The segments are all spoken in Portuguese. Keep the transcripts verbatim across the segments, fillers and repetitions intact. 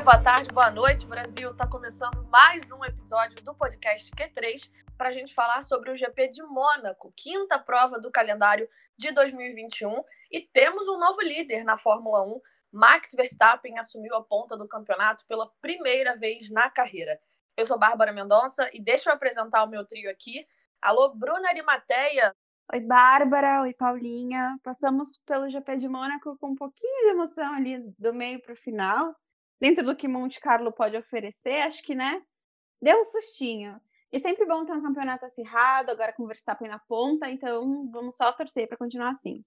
dia, boa tarde, boa noite, Brasil. Tá começando mais um episódio do podcast Q três para a gente falar sobre o G P de Mônaco, quinta prova do calendário de dois mil e vinte e um. E temos um novo líder na Fórmula um. Max Verstappen assumiu a ponta do campeonato pela primeira vez na carreira. Eu sou Bárbara Mendonça e deixa eu apresentar o meu trio aqui. Alô, Bruna Arimateia. Oi, Bárbara. Oi, Paulinha. Passamos pelo G P de Mônaco com um pouquinho de emoção ali do meio para o final. Dentro do que Monte Carlo pode oferecer, acho que, né? Deu um sustinho. E sempre bom ter um campeonato acirrado, agora com o Verstappen na ponta, então vamos só torcer para continuar assim.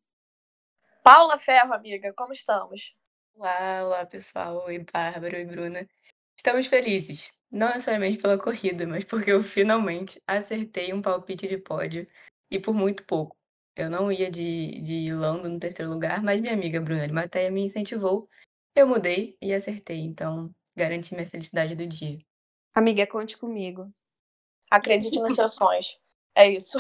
Paula Ferro, amiga, como estamos? Olá, olá, pessoal. Oi, Bárbara. Oi, Bruna. Estamos felizes. Não necessariamente pela corrida, mas porque eu finalmente acertei um palpite de pódio. E por muito pouco. Eu não ia de, de Lando no terceiro lugar, mas minha amiga Bruna Arimateia me incentivou. Eu mudei e acertei, então garanti minha felicidade do dia. Amiga, conte comigo. Acredite nos seus sonhos. É isso.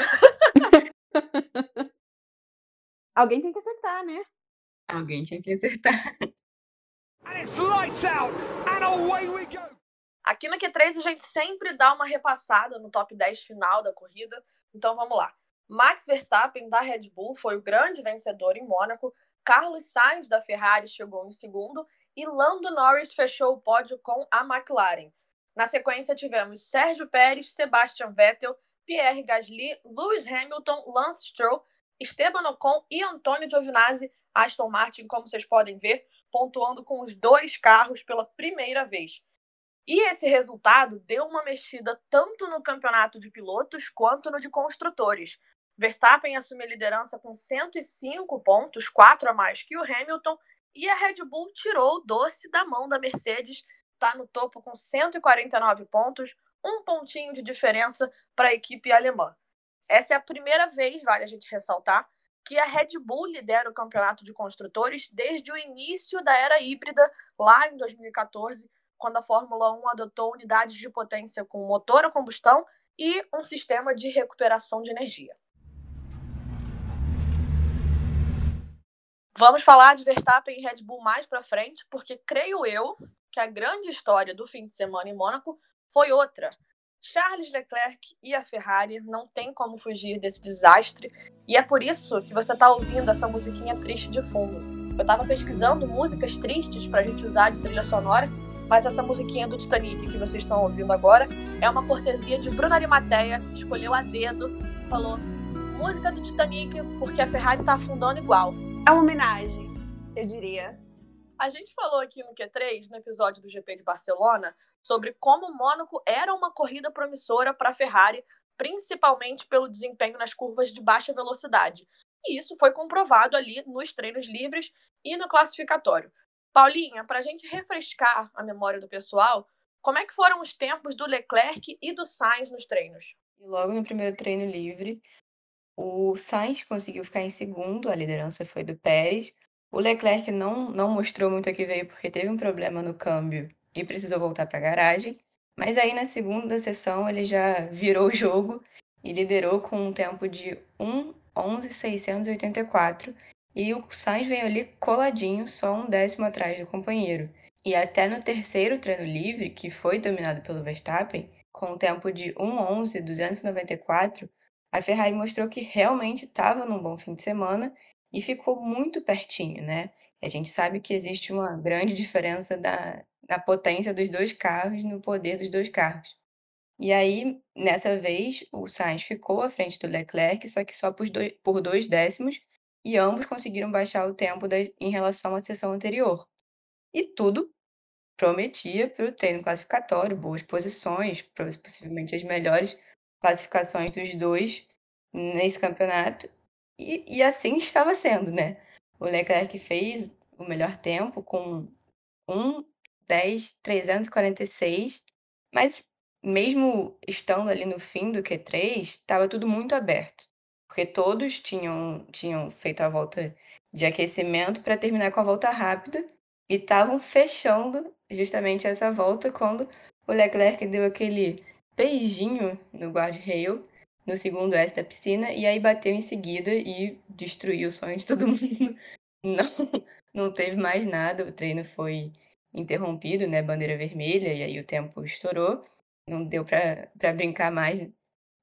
Alguém tem que acertar, né? Alguém tinha que acertar. And it's lights out, and away we go. Aqui no Q três a gente sempre dá uma repassada no top dez final da corrida, então vamos lá. Max Verstappen, da Red Bull, foi o grande vencedor em Mônaco. Carlos Sainz, da Ferrari, chegou em segundo. E Lando Norris fechou o pódio com a McLaren. Na sequência, tivemos Sérgio Pérez, Sebastian Vettel, Pierre Gasly, Lewis Hamilton, Lance Stroll, Esteban Ocon e Antonio Giovinazzi. Aston Martin, como vocês podem ver, pontuando com os dois carros pela primeira vez. E esse resultado deu uma mexida tanto no campeonato de pilotos quanto no de construtores. Verstappen assume a liderança com cento e cinco pontos, quatro a mais que o Hamilton, e a Red Bull tirou o doce da mão da Mercedes, está no topo com cento e quarenta e nove pontos, um pontinho de diferença para a equipe alemã. Essa é a primeira vez, vale a gente ressaltar, que a Red Bull lidera o campeonato de construtores desde o início da era híbrida, lá em dois mil e catorze, quando a Fórmula um adotou unidades de potência com motor a combustão e um sistema de recuperação de energia. Vamos falar de Verstappen e Red Bull mais para frente, porque creio eu que a grande história do fim de semana em Mônaco foi outra. Charles Leclerc e a Ferrari não tem como fugir desse desastre, e é por isso que você está ouvindo essa musiquinha triste de fundo. Eu estava pesquisando músicas tristes para a gente usar de trilha sonora, mas essa musiquinha do Titanic que vocês estão ouvindo agora é uma cortesia de Bruna Arimateia, que escolheu a dedo, falou música do Titanic porque a Ferrari está afundando igual. É uma homenagem, eu diria. A gente falou aqui no Q três, no episódio do G P de Barcelona, sobre como Mônaco era uma corrida promissora para a Ferrari, principalmente pelo desempenho nas curvas de baixa velocidade. E isso foi comprovado ali nos treinos livres e no classificatório. Paulinha, para a gente refrescar a memória do pessoal, como é que foram os tempos do Leclerc e do Sainz nos treinos? Logo no primeiro treino livre, o Sainz conseguiu ficar em segundo, a liderança foi do Pérez. O Leclerc não, não mostrou muito a que veio porque teve um problema no câmbio e precisou voltar para a garagem. Mas aí na segunda sessão ele já virou o jogo e liderou com um tempo de um onze seiscentos e oitenta e quatro. E o Sainz veio ali coladinho, só um décimo atrás do companheiro. E até no terceiro treino livre, que foi dominado pelo Verstappen, com um tempo de um onze duzentos e noventa e quatro, a Ferrari mostrou que realmente estava num bom fim de semana e ficou muito pertinho, né? A gente sabe que existe uma grande diferença da, da potência dos dois carros, no poder dos dois carros. E aí, nessa vez, o Sainz ficou à frente do Leclerc, só que só por dois, por dois décimos, e ambos conseguiram baixar o tempo da, em relação à sessão anterior. E tudo prometia para o treino classificatório, boas posições, possivelmente as melhores classificações dos dois nesse campeonato, e, e assim estava sendo, né? O Leclerc fez o melhor tempo com um dez trezentos e quarenta e seis, mas mesmo estando ali no fim do Q três, estava tudo muito aberto, porque todos tinham, tinham feito a volta de aquecimento para terminar com a volta rápida e estavam fechando justamente essa volta quando o Leclerc deu aquele beijinho no guardrail, no segundo S da piscina, e aí bateu em seguida e destruiu o sonho de todo mundo. Não, não teve mais nada, o treino foi interrompido, né, bandeira vermelha, e aí o tempo estourou, não deu para para brincar mais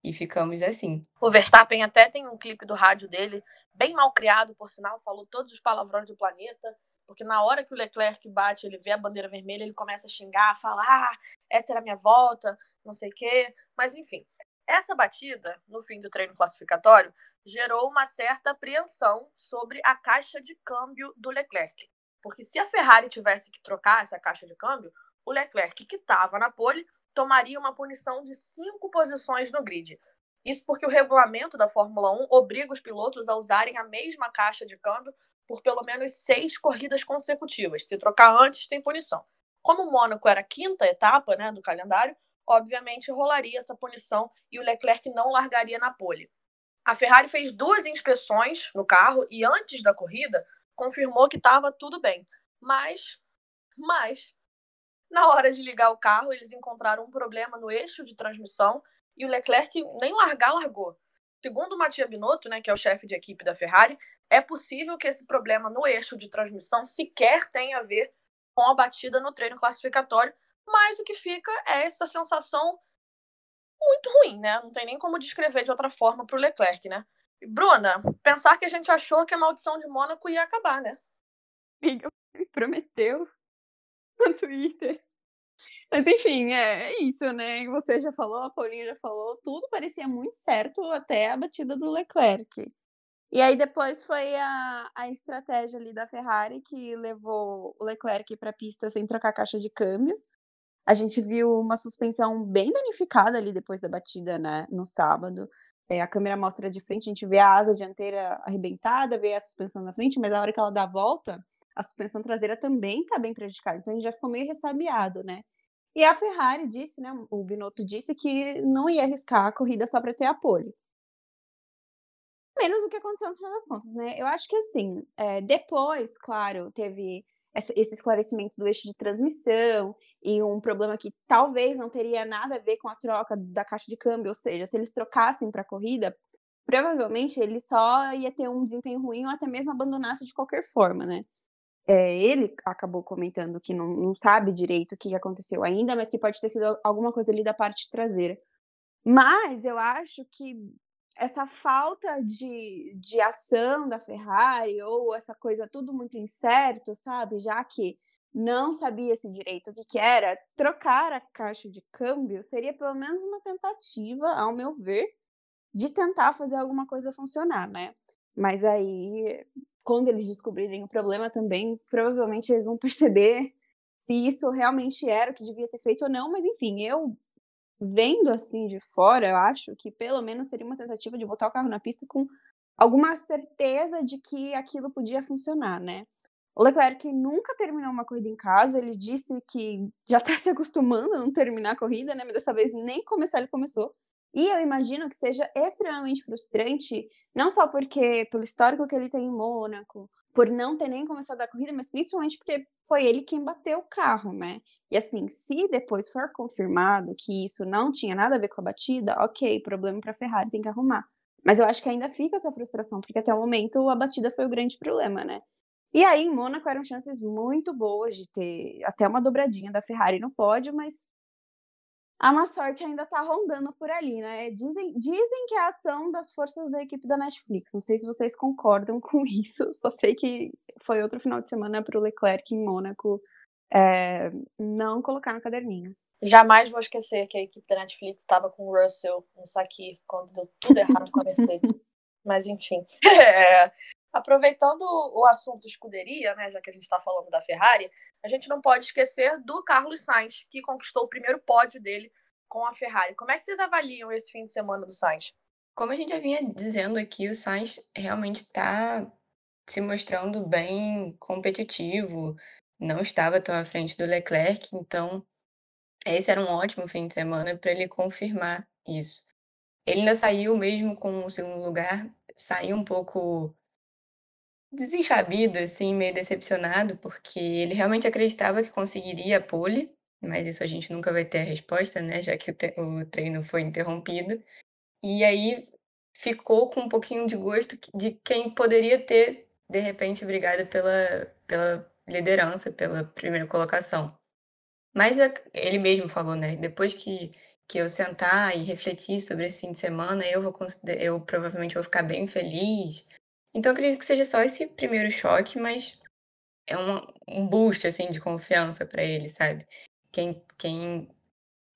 e ficamos assim. O Verstappen até tem um clipe do rádio dele, bem mal criado, por sinal, falou todos os palavrões do planeta, porque na hora que o Leclerc bate, ele vê a bandeira vermelha, ele começa a xingar, a falar, ah, essa era a minha volta, não sei o quê, mas enfim. Essa batida, no fim do treino classificatório, gerou uma certa apreensão sobre a caixa de câmbio do Leclerc. Porque se a Ferrari tivesse que trocar essa caixa de câmbio, o Leclerc, que estava na pole, tomaria uma punição de cinco posições no grid. Isso porque o regulamento da Fórmula um obriga os pilotos a usarem a mesma caixa de câmbio por pelo menos seis corridas consecutivas. Se trocar antes, tem punição. Como o Mônaco era a quinta etapa, né, do calendário, obviamente rolaria essa punição e o Leclerc não largaria na pole. A Ferrari fez duas inspeções no carro e antes da corrida confirmou que estava tudo bem. Mas, mas, na hora de ligar o carro, eles encontraram um problema no eixo de transmissão e o Leclerc nem largar largou. Segundo o Mattia Binotto, né, que é o chefe de equipe da Ferrari, é possível que esse problema no eixo de transmissão sequer tenha a ver com a batida no treino classificatório, mas o que fica é essa sensação muito ruim, né? Não tem nem como descrever de outra forma para o Leclerc, né? E, Bruna, pensar que a gente achou que a maldição de Mônaco ia acabar, né? Miguel me prometeu no Twitter. Mas, enfim, é, é isso, né? Você já falou, a Paulinha já falou, tudo parecia muito certo até a batida do Leclerc. E aí depois foi a, a estratégia ali da Ferrari que levou o Leclerc para a pista sem trocar a caixa de câmbio. A gente viu uma suspensão bem danificada ali depois da batida, né, no sábado. É, a câmera mostra de frente, a gente vê a asa dianteira arrebentada, vê a suspensão na frente, mas na hora que ela dá a volta, a suspensão traseira também está bem prejudicada, então a gente já ficou meio ressabiado, né? E a Ferrari disse, né, o Binotto disse que não ia arriscar a corrida só para ter a pole. Menos o que aconteceu no final das contas, né? Eu acho que assim, é, depois, claro, teve essa, esse esclarecimento do eixo de transmissão, e um problema que talvez não teria nada a ver com a troca da caixa de câmbio, ou seja, se eles trocassem para a corrida, provavelmente ele só ia ter um desempenho ruim ou até mesmo abandonasse de qualquer forma, né? É, ele acabou comentando que não, não sabe direito o que aconteceu ainda, mas que pode ter sido alguma coisa ali da parte traseira. Mas eu acho que essa falta de, de ação da Ferrari ou essa coisa tudo muito incerto, sabe? Já que não sabia-se direito o que, que era, trocar a caixa de câmbio seria pelo menos uma tentativa, ao meu ver, de tentar fazer alguma coisa funcionar, né? Mas aí, quando eles descobrirem o problema também, provavelmente eles vão perceber se isso realmente era o que devia ter feito ou não, mas enfim, eu vendo assim de fora, eu acho que pelo menos seria uma tentativa de botar o carro na pista com alguma certeza de que aquilo podia funcionar, né? O Leclerc nunca terminou uma corrida em casa, ele disse que já está se acostumando a não terminar a corrida, né? Mas dessa vez nem começar ele começou. E eu imagino que seja extremamente frustrante, não só porque pelo histórico que ele tem em Mônaco, por não ter nem começado a corrida, mas principalmente porque foi ele quem bateu o carro, né? E assim, se depois for confirmado que isso não tinha nada a ver com a batida, ok, problema para a Ferrari, tem que arrumar. Mas eu acho que ainda fica essa frustração, porque até o momento a batida foi o grande problema, né? E aí, em Mônaco, eram chances muito boas de ter até uma dobradinha da Ferrari no pódio, mas a má sorte ainda tá rondando por ali, né? Dizem, dizem que é a ação das forças da equipe da Netflix. Não sei se vocês concordam com isso, só sei que foi outro final de semana pro Leclerc em Mônaco é, não colocar no caderninho. Jamais vou esquecer que a equipe da Netflix estava com o Russell no saque quando deu tudo errado com a Mercedes. Mas, enfim... É... Aproveitando o assunto escuderia, né, já que a gente está falando da Ferrari, a gente não pode esquecer do Carlos Sainz, que conquistou o primeiro pódio dele com a Ferrari. Como é que vocês avaliam esse fim de semana do Sainz? Como a gente já vinha dizendo aqui, o Sainz realmente está se mostrando bem competitivo, não estava tão à frente do Leclerc, então esse era um ótimo fim de semana para ele confirmar isso. Ele ainda saiu mesmo com o segundo lugar, saiu um pouco desenchabido, assim, meio decepcionado, porque ele realmente acreditava que conseguiria a pole, mas isso a gente nunca vai ter a resposta, né, já que o, te- o treino foi interrompido, e aí ficou com um pouquinho de gosto de quem poderia ter, de repente, brigado pela, pela liderança pela primeira colocação. Mas ele mesmo falou, né? Depois que, que eu sentar e refletir sobre esse fim de semana, eu, vou consider... eu provavelmente vou ficar bem feliz. Então, eu acredito que seja só esse primeiro choque, mas é uma, um boost, assim, de confiança para ele, sabe? Quem, quem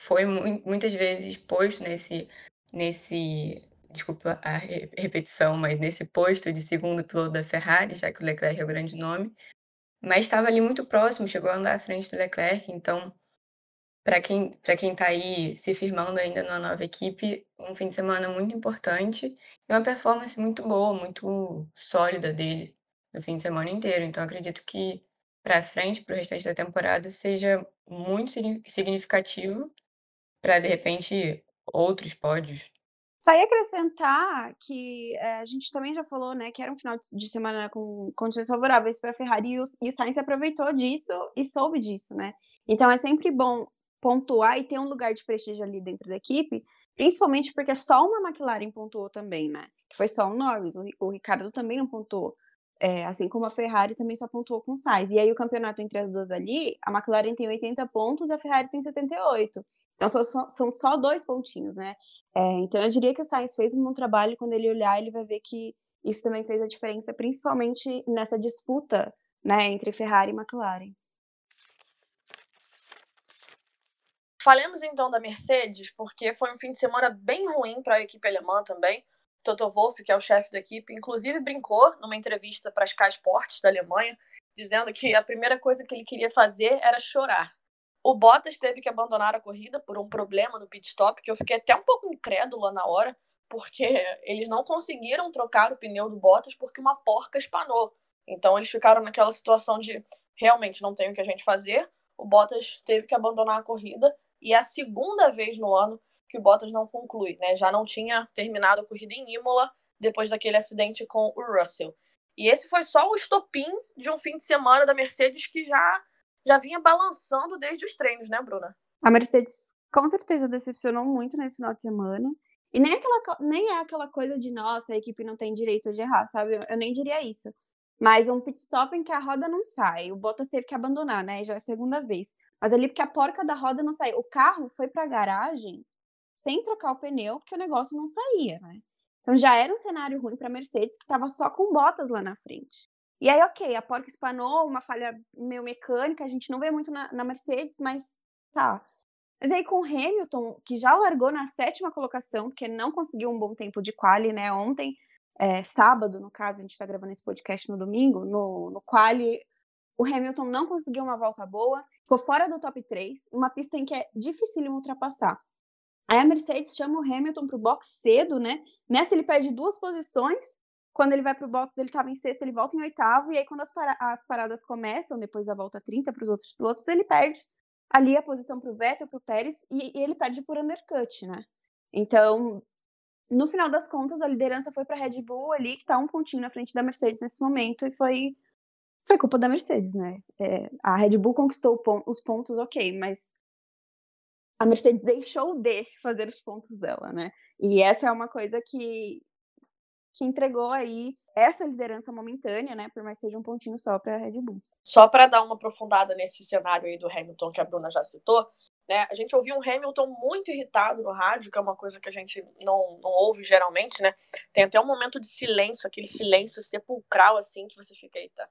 foi mu- muitas vezes posto nesse... nesse... desculpa a repetição, mas nesse posto de segundo piloto da Ferrari, já que o Leclerc é o grande nome, mas estava ali muito próximo, chegou a andar à frente do Leclerc, então, para quem para quem está aí se firmando ainda numa nova equipe, um fim de semana muito importante e uma performance muito boa, muito sólida dele no fim de semana inteiro. Então, acredito que para frente, para o restante da temporada, seja muito significativo para, de repente, outros pódios. Só ia acrescentar que é, a gente também já falou, né, que era um final de semana com condições favoráveis para a Ferrari e o, e o Sainz aproveitou disso e soube disso, né? Então é sempre bom pontuar e ter um lugar de prestígio ali dentro da equipe, principalmente porque só uma McLaren pontuou também, né? Que foi só o Norris, o, o Ricciardo também não pontuou, é, assim como a Ferrari também só pontuou com o Sainz. E aí o campeonato entre as duas ali, a McLaren tem oitenta pontos e a Ferrari tem setenta e oito. Então, só, são só dois pontinhos, né? É, então, eu diria que o Sainz fez um bom trabalho. Quando ele olhar, ele vai ver que isso também fez a diferença, principalmente nessa disputa, né, entre Ferrari e McLaren. Falemos, então, da Mercedes, porque foi um fim de semana bem ruim para a equipe alemã também. Toto Wolff, que é o chefe da equipe, inclusive brincou numa entrevista para a Sky Sports da Alemanha, dizendo que a primeira coisa que ele queria fazer era chorar. O Bottas teve que abandonar a corrida por um problema no pit stop, que eu fiquei até um pouco incrédula na hora, porque eles não conseguiram trocar o pneu do Bottas porque uma porca espanou. Então eles ficaram naquela situação de realmente não tem o que a gente fazer. O Bottas teve que abandonar a corrida e é a segunda vez no ano que o Bottas não conclui, né? Já não tinha terminado a corrida em Imola depois daquele acidente com o Russell. E esse foi só o estopim de um fim de semana da Mercedes que já... Já vinha balançando desde os treinos, né, Bruna? A Mercedes, com certeza, decepcionou muito nesse final de semana. E nem, aquela, nem é aquela coisa de, nossa, a equipe não tem direito de errar, sabe? Eu, eu nem diria isso. Mas um pit stop em que a roda não sai. O Bottas teve que abandonar, né? Já é a segunda vez. Mas ali porque a porca da roda não saiu. O carro foi pra garagem sem trocar o pneu, porque o negócio não saía, né? Então já era um cenário ruim pra Mercedes, que tava só com Bottas lá na frente. E aí, ok, a porca espanou, uma falha meio mecânica, a gente não vê muito na, na Mercedes, mas tá. Mas aí com o Hamilton, que já largou na sétima colocação, porque não conseguiu um bom tempo de quali, né, ontem, é, sábado, no caso, a gente tá gravando esse podcast no domingo, no, no quali, o Hamilton não conseguiu uma volta boa, ficou fora do top três, uma pista em que é dificílimo ultrapassar. Aí a Mercedes chama o Hamilton pro box cedo, né, nessa ele perde duas posições. Quando ele vai pro box, ele estava em sexto, ele volta em oitavo, e aí quando as, para- as paradas começam, depois da volta trinta para os outros pilotos, ele perde ali a posição pro Vettel, pro Pérez, e, e ele perde por undercut, né? Então, no final das contas, a liderança foi pra Red Bull ali, que tá um pontinho na frente da Mercedes nesse momento, e foi, foi culpa da Mercedes, né? É, a Red Bull conquistou pon- os pontos, ok, mas a Mercedes deixou de fazer os pontos dela, né? E essa é uma coisa que... que entregou aí essa liderança momentânea, né, por mais que seja um pontinho só para a Red Bull. Só para dar uma aprofundada nesse cenário aí do Hamilton que a Bruna já citou, né, a gente ouviu um Hamilton muito irritado no rádio, que é uma coisa que a gente não, não ouve geralmente, né, tem até um momento de silêncio, aquele silêncio sepulcral, assim, que você fica, eita,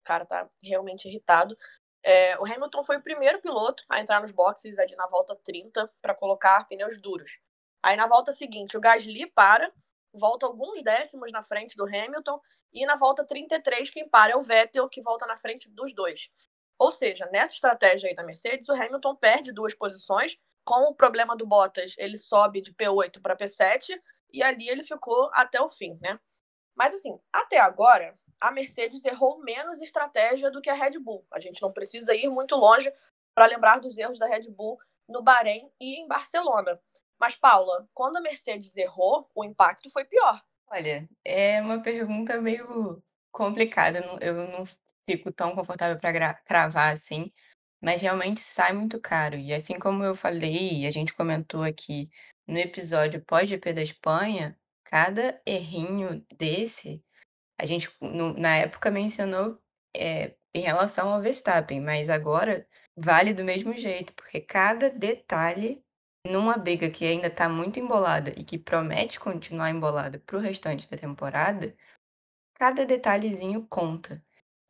o cara tá realmente irritado. É, o Hamilton foi o primeiro piloto a entrar nos boxes ali na volta trinta para colocar pneus duros. Aí na volta seguinte, o Gasly para, volta alguns décimos na frente do Hamilton, e na volta trinta e três quem para é o Vettel, que volta na frente dos dois. Ou seja, nessa estratégia aí da Mercedes, o Hamilton perde duas posições, com o problema do Bottas, ele sobe de P oito para P sete, e ali ele ficou até o fim, né? Mas assim, até agora, a Mercedes errou menos estratégia do que a Red Bull. A gente não precisa ir muito longe para lembrar dos erros da Red Bull no Bahrein e em Barcelona. Mas, Paula, quando a Mercedes errou, o impacto foi pior. Olha, é uma pergunta meio complicada. Eu não fico tão confortável para cravar assim, mas realmente sai muito caro. E assim como eu falei, e a gente comentou aqui no episódio pós-G P da Espanha, cada errinho desse, a gente na época mencionou é, em relação ao Verstappen, mas agora vale do mesmo jeito, porque cada detalhe numa briga que ainda está muito embolada e que promete continuar embolada para o restante da temporada, cada detalhezinho conta.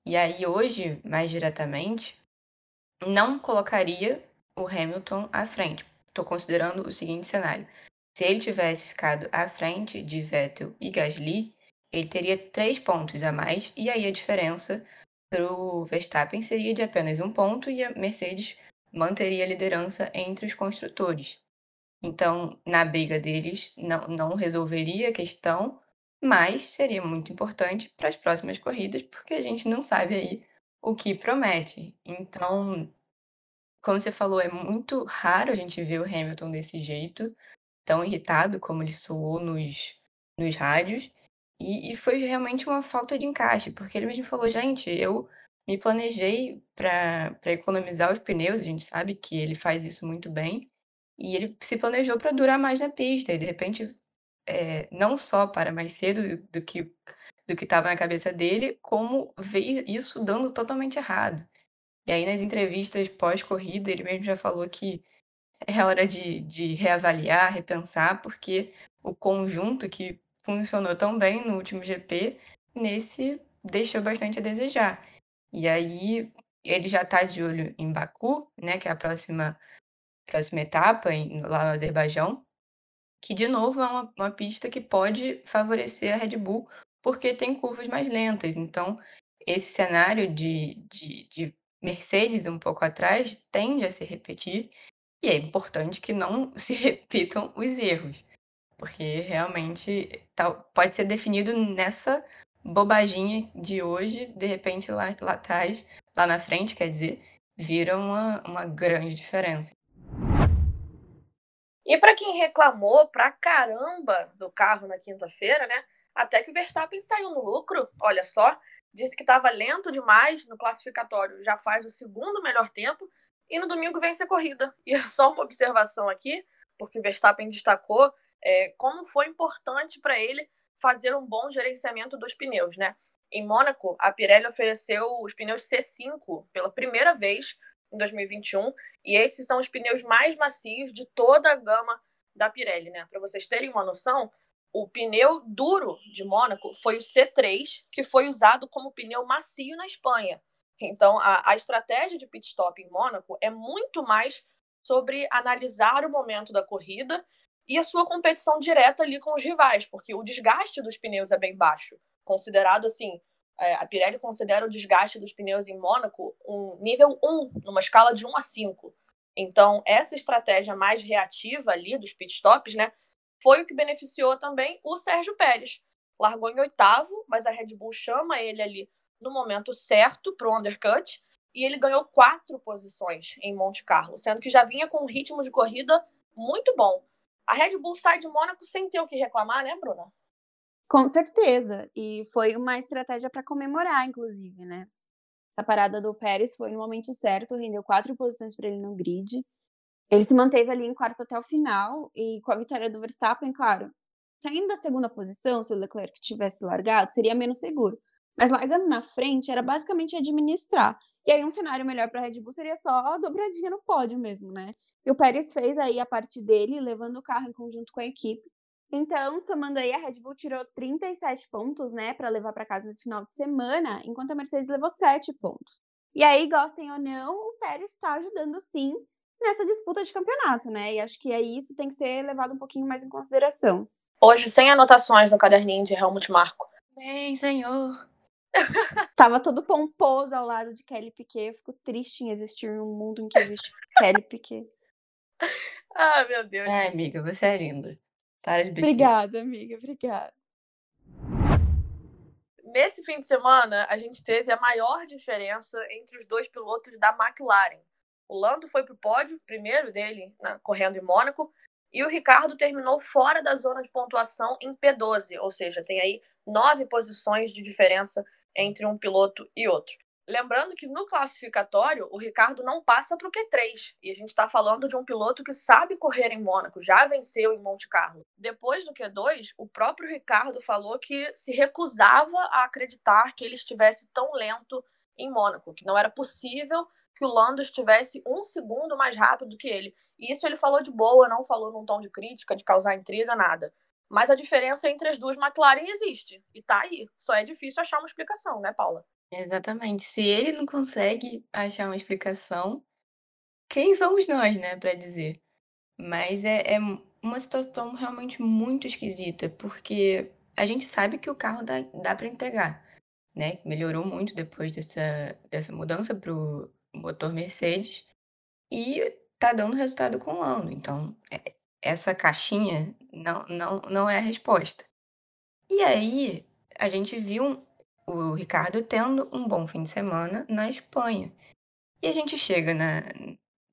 E aí hoje, mais diretamente, não colocaria o Hamilton à frente. Estou considerando o seguinte cenário. Se ele tivesse ficado à frente de Vettel e Gasly, ele teria três pontos a mais, e aí a diferença para o Verstappen seria de apenas um ponto, e a Mercedes manteria a liderança entre os construtores. Então, na briga deles, não, não resolveria a questão, mas seria muito importante para as próximas corridas, porque a gente não sabe aí o que promete. Então, como você falou, é muito raro a gente ver o Hamilton desse jeito, tão irritado como ele soou nos, nos rádios, e, e foi realmente uma falta de encaixe, porque ele mesmo falou, gente, eu me planejei para economizar os pneus, a gente sabe que ele faz isso muito bem, e ele se planejou para durar mais na pista, e de repente, é, não só para mais cedo do, do que do que estava na cabeça dele, como veio isso dando totalmente errado. E aí nas entrevistas pós-corrida, ele mesmo já falou que é hora de, de reavaliar, repensar, porque o conjunto que funcionou tão bem no último G P, nesse deixou bastante a desejar. E aí ele já está de olho em Baku, né, que é a próxima, próxima etapa em, lá no Azerbaijão, que de novo é uma, uma pista que pode favorecer a Red Bull, porque tem curvas mais lentas. Então, esse cenário de, de, de Mercedes um pouco atrás tende a se repetir, e é importante que não se repitam os erros, porque realmente tá, pode ser definido nessa bobaginha de hoje, de repente lá, lá atrás, lá na frente, quer dizer, vira uma, uma grande diferença. E para quem reclamou pra caramba do carro na quinta-feira, né? Até que o Verstappen saiu no lucro, olha só, disse que estava lento demais no classificatório, já faz o segundo melhor tempo, e no domingo vence a corrida. E é só uma observação aqui, porque o Verstappen destacou é, como foi importante para ele fazer um bom gerenciamento dos pneus, né? Em Mônaco, a Pirelli ofereceu os pneus C cinco pela primeira vez em dois mil e vinte e um, e esses são os pneus mais macios de toda a gama da Pirelli, né? Para vocês terem uma noção, o pneu duro de Mônaco foi o C três, que foi usado como pneu macio na Espanha. Então, a, a estratégia de pit stop em Mônaco é muito mais sobre analisar o momento da corrida e a sua competição direta ali com os rivais, porque o desgaste dos pneus é bem baixo. Considerado assim, a Pirelli considera o desgaste dos pneus em Mônaco um nível um, numa escala de um a cinco. Então, essa estratégia mais reativa ali dos pit stops, né, foi o que beneficiou também o Sérgio Pérez. Largou em oitavo, mas a Red Bull chama ele ali no momento certo para o undercut, e ele ganhou quatro posições em Monte Carlo, sendo que já vinha com um ritmo de corrida muito bom. A Red Bull sai de Mônaco sem ter o que reclamar, né, Bruna? Com certeza, e foi uma estratégia para comemorar, inclusive, né? Essa parada do Pérez foi no momento certo, rendeu quatro posições para ele no grid. Ele se manteve ali em quarto até o final, e com a vitória do Verstappen, claro, saindo da segunda posição, se o Leclerc tivesse largado, seria menos seguro. Mas largando na frente, era basicamente administrar. E aí um cenário melhor para a Red Bull seria só dobradinha no pódio mesmo, né? E o Pérez fez aí a parte dele, levando o carro em conjunto com a equipe. Então, somando aí, a Red Bull tirou trinta e sete pontos, né, para levar para casa nesse final de semana, enquanto a Mercedes levou sete pontos. E aí, gostem ou não, o Pérez está ajudando sim nessa disputa de campeonato, né? E acho que aí isso tem que ser levado um pouquinho mais em consideração. Hoje, sem anotações no caderninho de Helmut Marko. Bem, senhor. Tava todo pomposo ao lado de Kelly Piquet. Eu fico triste em existir em um mundo em que existe Kelly Piquet. Ah, meu Deus. Ai, amiga, você é linda. Para de besteira. Obrigada, amiga, obrigada. Nesse fim de semana, a gente teve a maior diferença entre os dois pilotos da McLaren. O Lando foi pro pódio, primeiro dele, na, correndo em Mônaco, e o Ricardo terminou fora da zona de pontuação em P doze, ou seja, tem aí nove posições de diferença entre um piloto e outro. Lembrando que no classificatório, o Ricardo não passa para o Q três, e a gente está falando de um piloto que sabe correr em Mônaco, já venceu em Monte Carlo. Depois do Q dois, o próprio Ricardo falou que se recusava a acreditar que ele estivesse tão lento em Mônaco, que não era possível que o Lando estivesse um segundo mais rápido que ele. E isso ele falou de boa, não falou num tom de crítica, de causar intriga, nada. Mas a diferença entre as duas McLaren existe, e tá aí. Só é difícil achar uma explicação, né, Paula? Exatamente. Se ele não consegue achar uma explicação, quem somos nós, né, pra dizer? Mas é, é uma situação realmente muito esquisita, porque a gente sabe que o carro dá, dá para entregar, né? Melhorou muito depois dessa, dessa mudança pro motor Mercedes, e tá dando resultado com o Lando. Então, essa caixinha não, não, não é a resposta. E aí, a gente viu o Ricardo tendo um bom fim de semana na Espanha. E a gente chega na,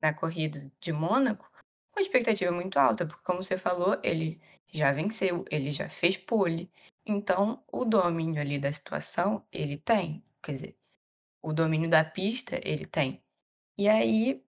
na corrida de Mônaco com a expectativa muito alta, porque, como você falou, ele já venceu, ele já fez pole. Então, o domínio ali da situação, ele tem. Quer dizer, o domínio da pista, ele tem. E aí,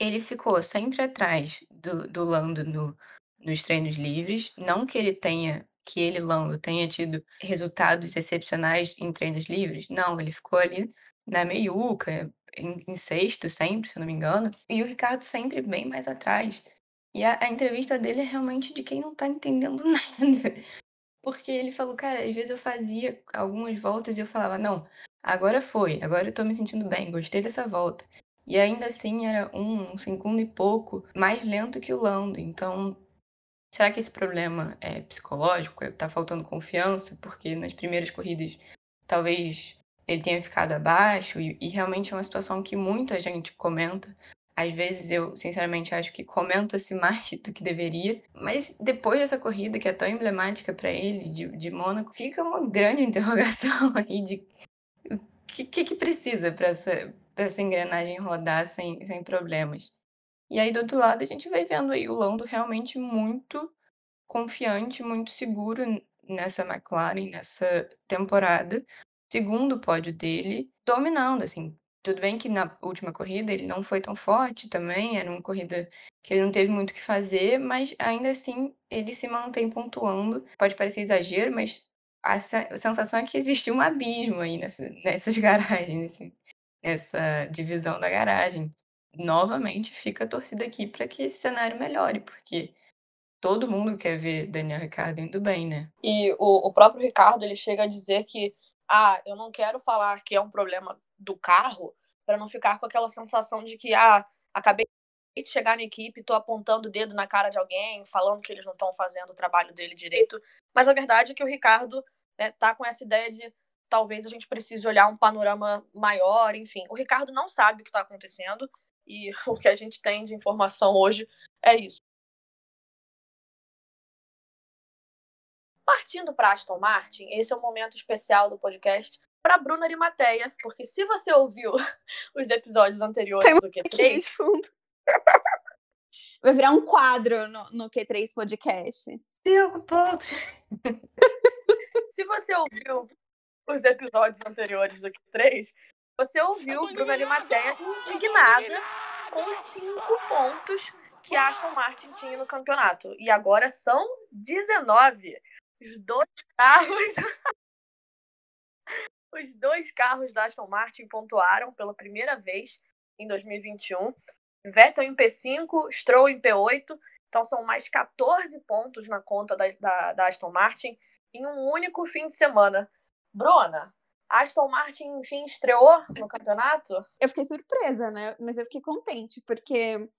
ele ficou sempre atrás do, do Lando no, nos treinos livres. Não que ele tenha, que ele, Lando, tenha tido resultados excepcionais em treinos livres. Não, ele ficou ali na meiuca, em, em sexto sempre, se eu não me engano. E o Ricardo sempre bem mais atrás. E a, a entrevista dele é realmente de quem não tá entendendo nada. Porque ele falou, cara, às vezes eu fazia algumas voltas e eu falava, não, agora foi, agora eu tô me sentindo bem, gostei dessa volta. E ainda assim era um, um segundo e pouco mais lento que o Lando. Então, será que esse problema é psicológico? Tá faltando confiança? Porque nas primeiras corridas talvez ele tenha ficado abaixo. E, e realmente é uma situação que muita gente comenta. Às vezes eu, sinceramente, acho que comenta-se mais do que deveria. Mas depois dessa corrida, que é tão emblemática para ele, de, de Mônaco, fica uma grande interrogação aí de o que, que, que precisa para essa, pra essa engrenagem rodar sem, sem problemas. E aí, do outro lado, a gente vai vendo aí o Lando realmente muito confiante, muito seguro nessa McLaren, nessa temporada. Segundo pódio dele, dominando, assim. Tudo bem que na última corrida ele não foi tão forte também, era uma corrida que ele não teve muito o que fazer, mas ainda assim ele se mantém pontuando. Pode parecer exagero, mas a sensação é que existe um abismo aí nessa, nessas garagens, assim, nessa divisão da garagem. Novamente fica a torcida aqui para que esse cenário melhore, porque todo mundo quer ver Daniel Ricciardo indo bem, né? E o, o próprio Ricciardo, ele chega a dizer que, ah, eu não quero falar que é um problema do carro, para não ficar com aquela sensação de que, ah, acabei de chegar na equipe, tô apontando o dedo na cara de alguém, falando que eles não estão fazendo o trabalho dele direito. Mas a verdade é que o Ricardo, né, tá com essa ideia de talvez a gente precise olhar um panorama maior, enfim. O Ricardo não sabe o que tá acontecendo e o que a gente tem de informação hoje é isso. Partindo para Aston Martin, esse é um momento especial do podcast para Bruna Arimateia, porque se você ouviu os episódios anteriores tem do Q três... De fundo. Vai virar um quadro no, no Q três Podcast. Cinco pontos. Se você ouviu os episódios anteriores do Q três, você ouviu Bruna Arimateia indignada com os cinco pontos que a Aston Martin tinha no campeonato. E agora são dezenove. Os dois carros... Os dois carros da Aston Martin pontuaram pela primeira vez em dois mil e vinte e um. Vettel em P cinco, Stroll em P oito. Então são mais catorze pontos na conta da, da, da Aston Martin em um único fim de semana. Bruna, a Aston Martin, enfim, estreou no campeonato? Eu fiquei surpresa, né? Mas eu fiquei contente, porque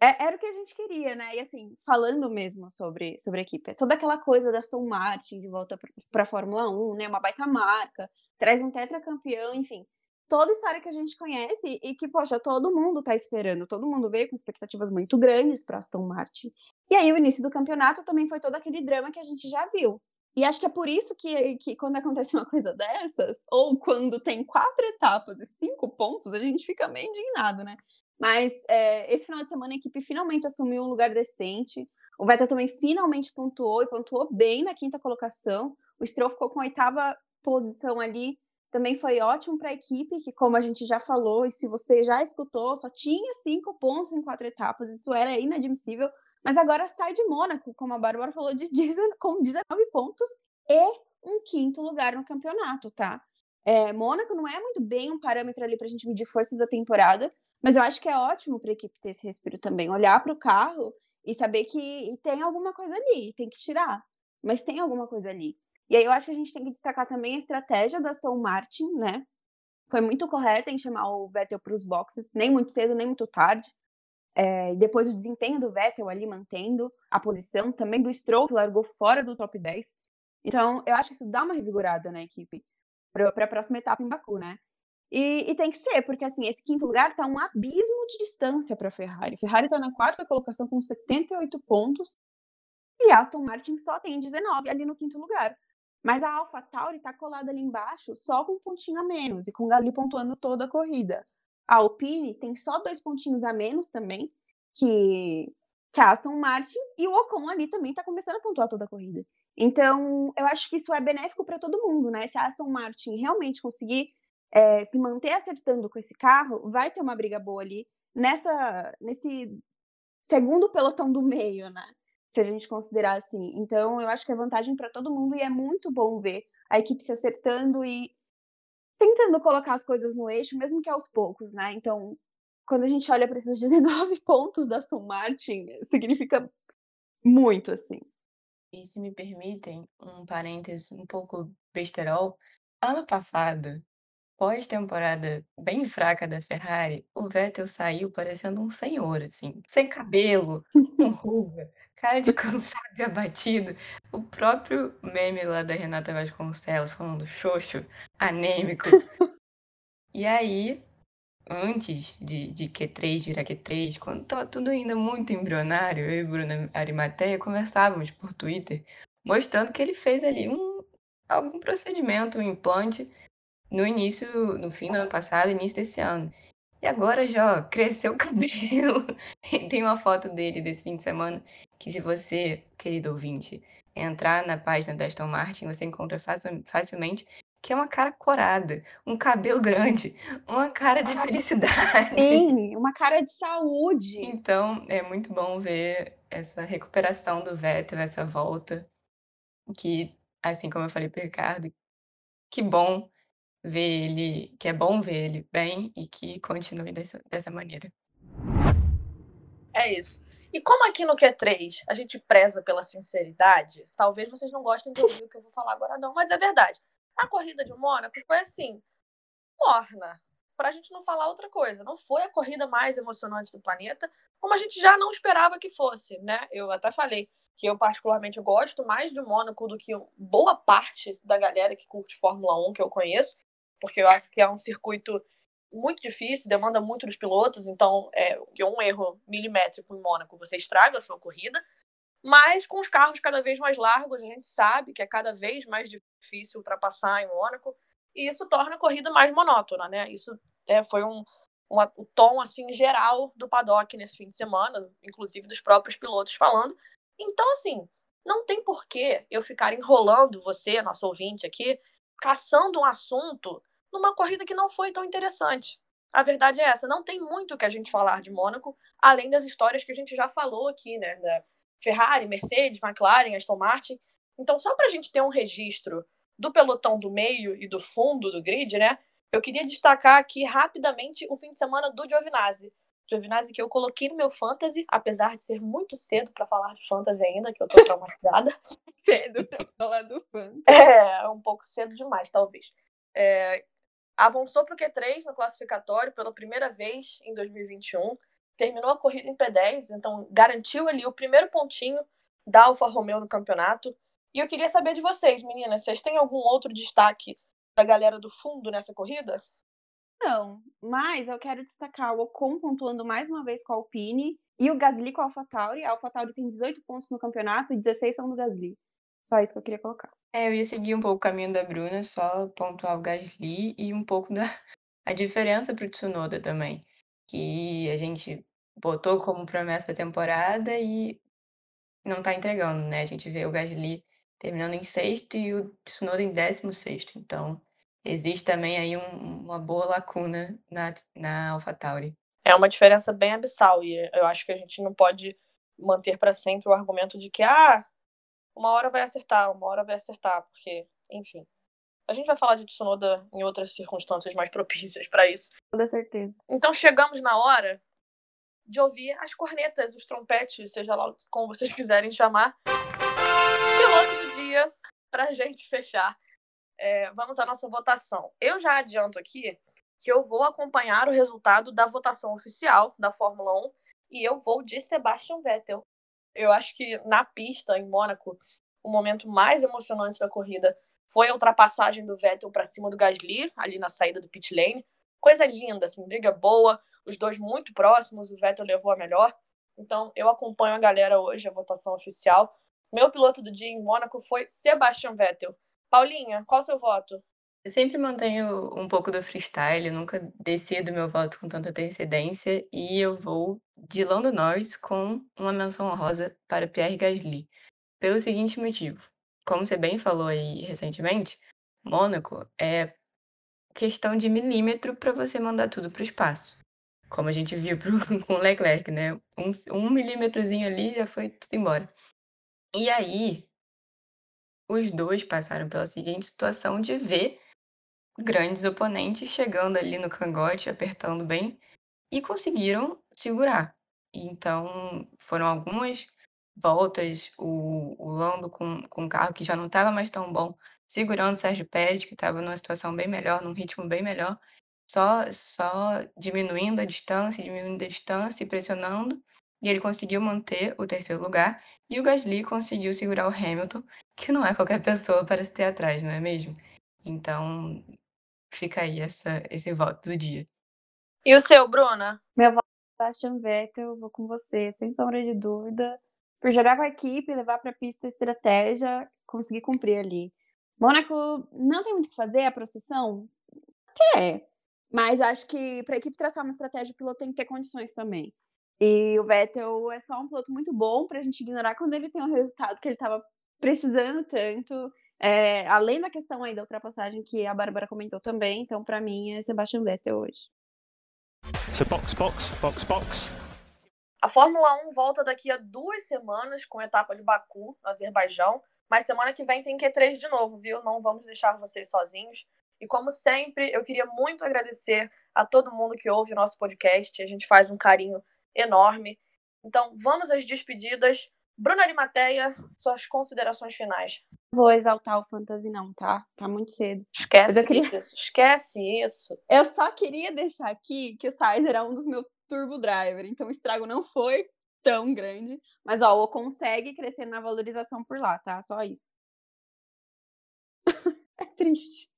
é, era o que a gente queria, né? E assim, falando mesmo sobre, sobre a equipe, toda aquela coisa da Aston Martin de volta para a Fórmula um, né? Uma baita marca, traz um tetracampeão, enfim. Toda história que a gente conhece e que, poxa, todo mundo tá esperando. Todo mundo veio com expectativas muito grandes para Aston Martin. E aí o início do campeonato também foi todo aquele drama que a gente já viu. E acho que é por isso que, que quando acontece uma coisa dessas, ou quando tem quatro etapas e cinco pontos, a gente fica meio indignado, né? Mas é, esse final de semana a equipe finalmente assumiu um lugar decente. O Vettel também finalmente pontuou e pontuou bem na quinta colocação. O Stroll ficou com a oitava posição ali. Também foi ótimo para a equipe, que como a gente já falou, e se você já escutou, só tinha cinco pontos em quatro etapas. Isso era inadmissível. Mas agora sai de Mônaco, como a Bárbara falou, de dezenove, com dezenove pontos e um quinto lugar no campeonato, tá? É, Mônaco não é muito bem um parâmetro ali pra gente medir força da temporada, mas eu acho que é ótimo pra equipe ter esse respiro também, olhar pro carro e saber que tem alguma coisa ali, tem que tirar, mas tem alguma coisa ali. E aí eu acho que a gente tem que destacar também a estratégia da Aston Martin, né? Foi muito correta em chamar o Vettel para os boxes, nem muito cedo, nem muito tarde. É, depois o desempenho do Vettel ali mantendo a posição, também do Stroll, que largou fora do top dez. Então, eu acho que isso dá uma revigorada na equipe para a próxima etapa em Baku, né? E, e tem que ser, porque assim, esse quinto lugar está um abismo de distância para a Ferrari. Ferrari está na quarta colocação com setenta e oito pontos e Aston Martin só tem dezenove ali no quinto lugar. Mas a AlphaTauri está colada ali embaixo só com um pontinho a menos e com o Gasly pontuando toda a corrida. A Alpine tem só dois pontinhos a menos também que, que a Aston Martin e o Ocon ali também está começando a pontuar toda a corrida. Então, eu acho que isso é benéfico para todo mundo, né? Se a Aston Martin realmente conseguir é, se manter acertando com esse carro, vai ter uma briga boa ali nessa, nesse segundo pelotão do meio, né? Se a gente considerar assim. Então, eu acho que é vantagem para todo mundo e é muito bom ver a equipe se acertando e tentando colocar as coisas no eixo, mesmo que aos poucos, né? Então, quando a gente olha para esses dezenove pontos da Aston Martin, significa muito, assim. E se me permitem, um parênteses um pouco besterol, ano passado, pós-temporada bem fraca da Ferrari, o Vettel saiu parecendo um senhor, assim, sem cabelo, com ruga, cara de cansado e abatido. O próprio meme lá da Renata Vasconcelos falando xoxo, anêmico. E aí, antes de, de Q três virar Q três, quando estava tudo ainda muito embrionário, eu e Bruna Arimateia conversávamos por Twitter, mostrando que ele fez ali um, algum procedimento, um implante, no início, no fim do ano passado, início desse ano. E agora já ó, cresceu o cabelo. Tem uma foto dele desse fim de semana que, se você, querido ouvinte, entrar na página da Aston Martin, você encontra facilmente, que é uma cara corada, um cabelo grande, uma cara de felicidade. Sim, uma cara de saúde. Então, é muito bom ver essa recuperação do Vettel, essa volta, que, assim como eu falei para o Ricardo, que bom. Ver ele, que é bom ver ele bem e que continue dessa, dessa maneira. É isso. E como aqui no Q três a gente preza pela sinceridade, talvez vocês não gostem de ouvir o que eu vou falar agora não, mas é verdade. A corrida de Mônaco foi assim, morna, pra gente não falar outra coisa. Não foi a corrida mais emocionante do planeta, como a gente já não esperava que fosse, né? Eu até falei que eu particularmente gosto mais de Mônaco do que boa parte da galera que curte Fórmula um que eu conheço, porque eu acho que é um circuito muito difícil, demanda muito dos pilotos, então é, um erro milimétrico em Mônaco você estraga a sua corrida, mas com os carros cada vez mais largos, a gente sabe que é cada vez mais difícil ultrapassar em Mônaco, e isso torna a corrida mais monótona, né? Isso é, foi um, um, um tom assim, geral do paddock nesse fim de semana, inclusive dos próprios pilotos falando. Então, assim, não tem por que eu ficar enrolando você, nosso ouvinte aqui, caçando um assunto numa corrida que não foi tão interessante. A verdade é essa, não tem muito o que a gente falar de Mônaco, além das histórias que a gente já falou aqui, né, da Ferrari, Mercedes, McLaren, Aston Martin. Então, só pra gente ter um registro do pelotão do meio e do fundo do grid, né, eu queria destacar aqui rapidamente o fim de semana do Giovinazzi. Giovinazzi que eu coloquei no meu fantasy, apesar de ser muito cedo pra falar de fantasy ainda, que eu tô traumatizada. Cedo pra falar do fantasy. É, um pouco cedo demais, talvez. É, avançou pro Q três no classificatório pela primeira vez em dois mil e vinte e um. Terminou a corrida em P dez, então garantiu ali o primeiro pontinho da Alfa Romeo no campeonato. E eu queria saber de vocês, meninas, vocês têm algum outro destaque da galera do fundo nessa corrida? Não, mas eu quero destacar o Ocon pontuando mais uma vez com a Alpine e o Gasly com a AlphaTauri. A AlphaTauri tem dezoito pontos no campeonato e dezesseis são do Gasly. Só isso que eu queria colocar. É, eu ia seguir um pouco o caminho da Bruna, só pontuar o Gasly e um pouco da a diferença para o Tsunoda também, que a gente botou como promessa da temporada e não tá entregando, né? A gente vê o Gasly terminando em sexto e o Tsunoda em décimo sexto, então... Existe também aí um, uma boa lacuna na, na AlphaTauri. É uma diferença bem abissal e eu acho que a gente não pode manter para sempre o argumento de que ah, uma hora vai acertar, uma hora vai acertar, porque, enfim, A gente vai falar de Tsunoda em outras circunstâncias mais propícias para isso. Com certeza. Então chegamos na hora de ouvir as cornetas, os trompetes, seja lá como vocês quiserem chamar. Piloto do dia, para a gente fechar. É, vamos à nossa votação. Eu já adianto aqui que eu vou acompanhar o resultado da votação oficial da Fórmula um e eu vou de Sebastian Vettel. Eu acho que na pista, em Mônaco, o momento mais emocionante da corrida foi a ultrapassagem do Vettel para cima do Gasly, ali na saída do pit lane. Coisa linda, assim, briga boa, os dois muito próximos, o Vettel levou a melhor. Então, eu acompanho a galera hoje, a votação oficial. Meu piloto do dia em Mônaco foi Sebastian Vettel. Paulinha, qual o seu voto? Eu sempre mantenho um pouco do freestyle, nunca decido meu voto com tanta antecedência, e eu vou de Lando Norris com uma menção honrosa para Pierre Gasly, pelo seguinte motivo. Como você bem falou aí recentemente, Mônaco é questão de milímetro para você mandar tudo para o espaço. Como a gente viu pro, com o Leclerc, né? Um, um milímetrozinho ali já foi tudo embora. E aí, os dois passaram pela seguinte situação de ver grandes oponentes chegando ali no cangote, apertando bem, e conseguiram segurar. Então, foram algumas voltas, o, o Lando com, com um carro que já não estava mais tão bom, segurando o Sérgio Pérez, que estava numa situação bem melhor, num ritmo bem melhor, só, só diminuindo a distância, diminuindo a distância e pressionando, e ele conseguiu manter o terceiro lugar, e o Gasly conseguiu segurar o Hamilton, que não é qualquer pessoa para se ter atrás, não é mesmo? Então, fica aí essa, esse voto do dia. E o seu, Bruna? Meu voto é Sebastian Vettel, vou com você, sem sombra de dúvida. Por jogar com a equipe, levar para a pista a estratégia, conseguir cumprir ali. Mônaco não tem muito o que fazer, a procissão? Até é. Mas acho que para a equipe traçar uma estratégia, o piloto tem que ter condições também. E o Vettel é só um piloto muito bom para a gente ignorar quando ele tem um resultado que ele estava precisando tanto. É, além da questão aí da ultrapassagem que a Bárbara comentou também. Então, para mim, é Sebastian Vettel hoje. So box, box, box, box. A Fórmula um volta daqui a duas semanas com a etapa de Baku, no Azerbaijão. Mas semana que vem tem Q três de novo, viu? Não vamos deixar vocês sozinhos. E como sempre, eu queria muito agradecer a todo mundo que ouve o nosso podcast. A gente faz um carinho enorme. Então, vamos às despedidas. Bruna Arimateia, suas considerações finais. Vou exaltar o fantasy não, tá? Tá muito cedo. Esquece queria... isso. Esquece isso. Eu só queria deixar aqui que o Sainz era um dos meus turbo driver, então o estrago não foi tão grande, mas ó, o consegue crescer na valorização por lá, tá? Só isso. É triste.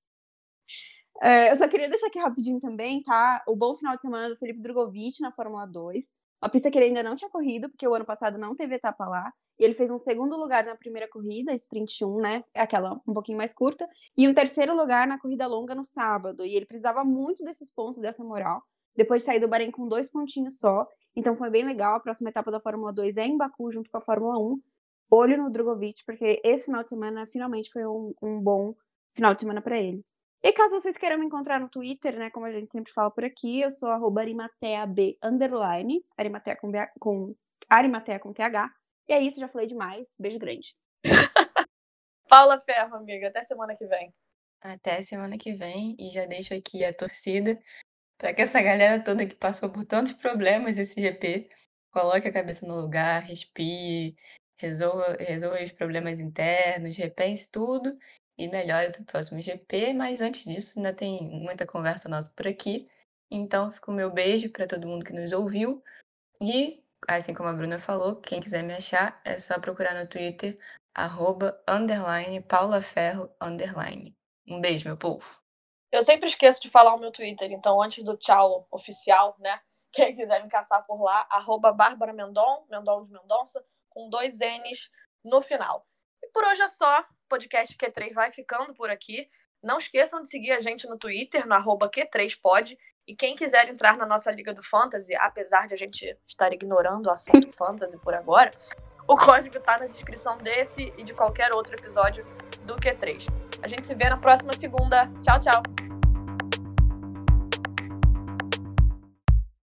É, eu só queria deixar aqui rapidinho também, tá? O bom final de semana do Felipe Drugovich na Fórmula dois, uma pista que ele ainda não tinha corrido, porque o ano passado não teve etapa lá, e ele fez um segundo lugar na primeira corrida, Sprint um, né? Aquela um pouquinho mais curta, e um terceiro lugar na corrida longa no sábado, e ele precisava muito desses pontos, dessa moral, depois de sair do Bahrein com dois pontinhos só. Então foi bem legal. A próxima etapa da Fórmula dois é em Baku, junto com a Fórmula um. Olho no Drugovich, porque esse final de semana finalmente foi um, um bom final de semana para ele. E caso vocês queiram me encontrar no Twitter, né, como a gente sempre fala por aqui, eu sou arroba arimateab, underline, arimatea com, com, arimatea com T H. E é isso, já falei demais. Beijo grande. Paula Ferro, amiga. Até semana que vem. Até semana que vem. E já deixo aqui a torcida para que essa galera toda que passou por tantos problemas esse G P coloque a cabeça no lugar, respire, resolva, resolva os problemas internos, repense tudo e melhore para o próximo G P. Mas antes disso, ainda tem muita conversa nossa por aqui. Então, fica o meu beijo para todo mundo que nos ouviu. E, assim como a Bruna falou, quem quiser me achar, é só procurar no Twitter, arroba, underline, paulaferro, underline. Um beijo, meu povo. Eu sempre esqueço de falar o meu Twitter, então antes do tchau oficial, né? Quem quiser me caçar por lá, arroba Bárbara Mendon, Mendon de Mendonça, com dois N's no final. E por hoje é só, o podcast Q três vai ficando por aqui. Não esqueçam de seguir a gente no Twitter, no arroba Q três pod. E quem quiser entrar na nossa Liga do Fantasy, apesar de a gente estar ignorando o assunto Fantasy por agora, o código tá na descrição desse e de qualquer outro episódio do Q três. A gente se vê na próxima segunda. Tchau, tchau!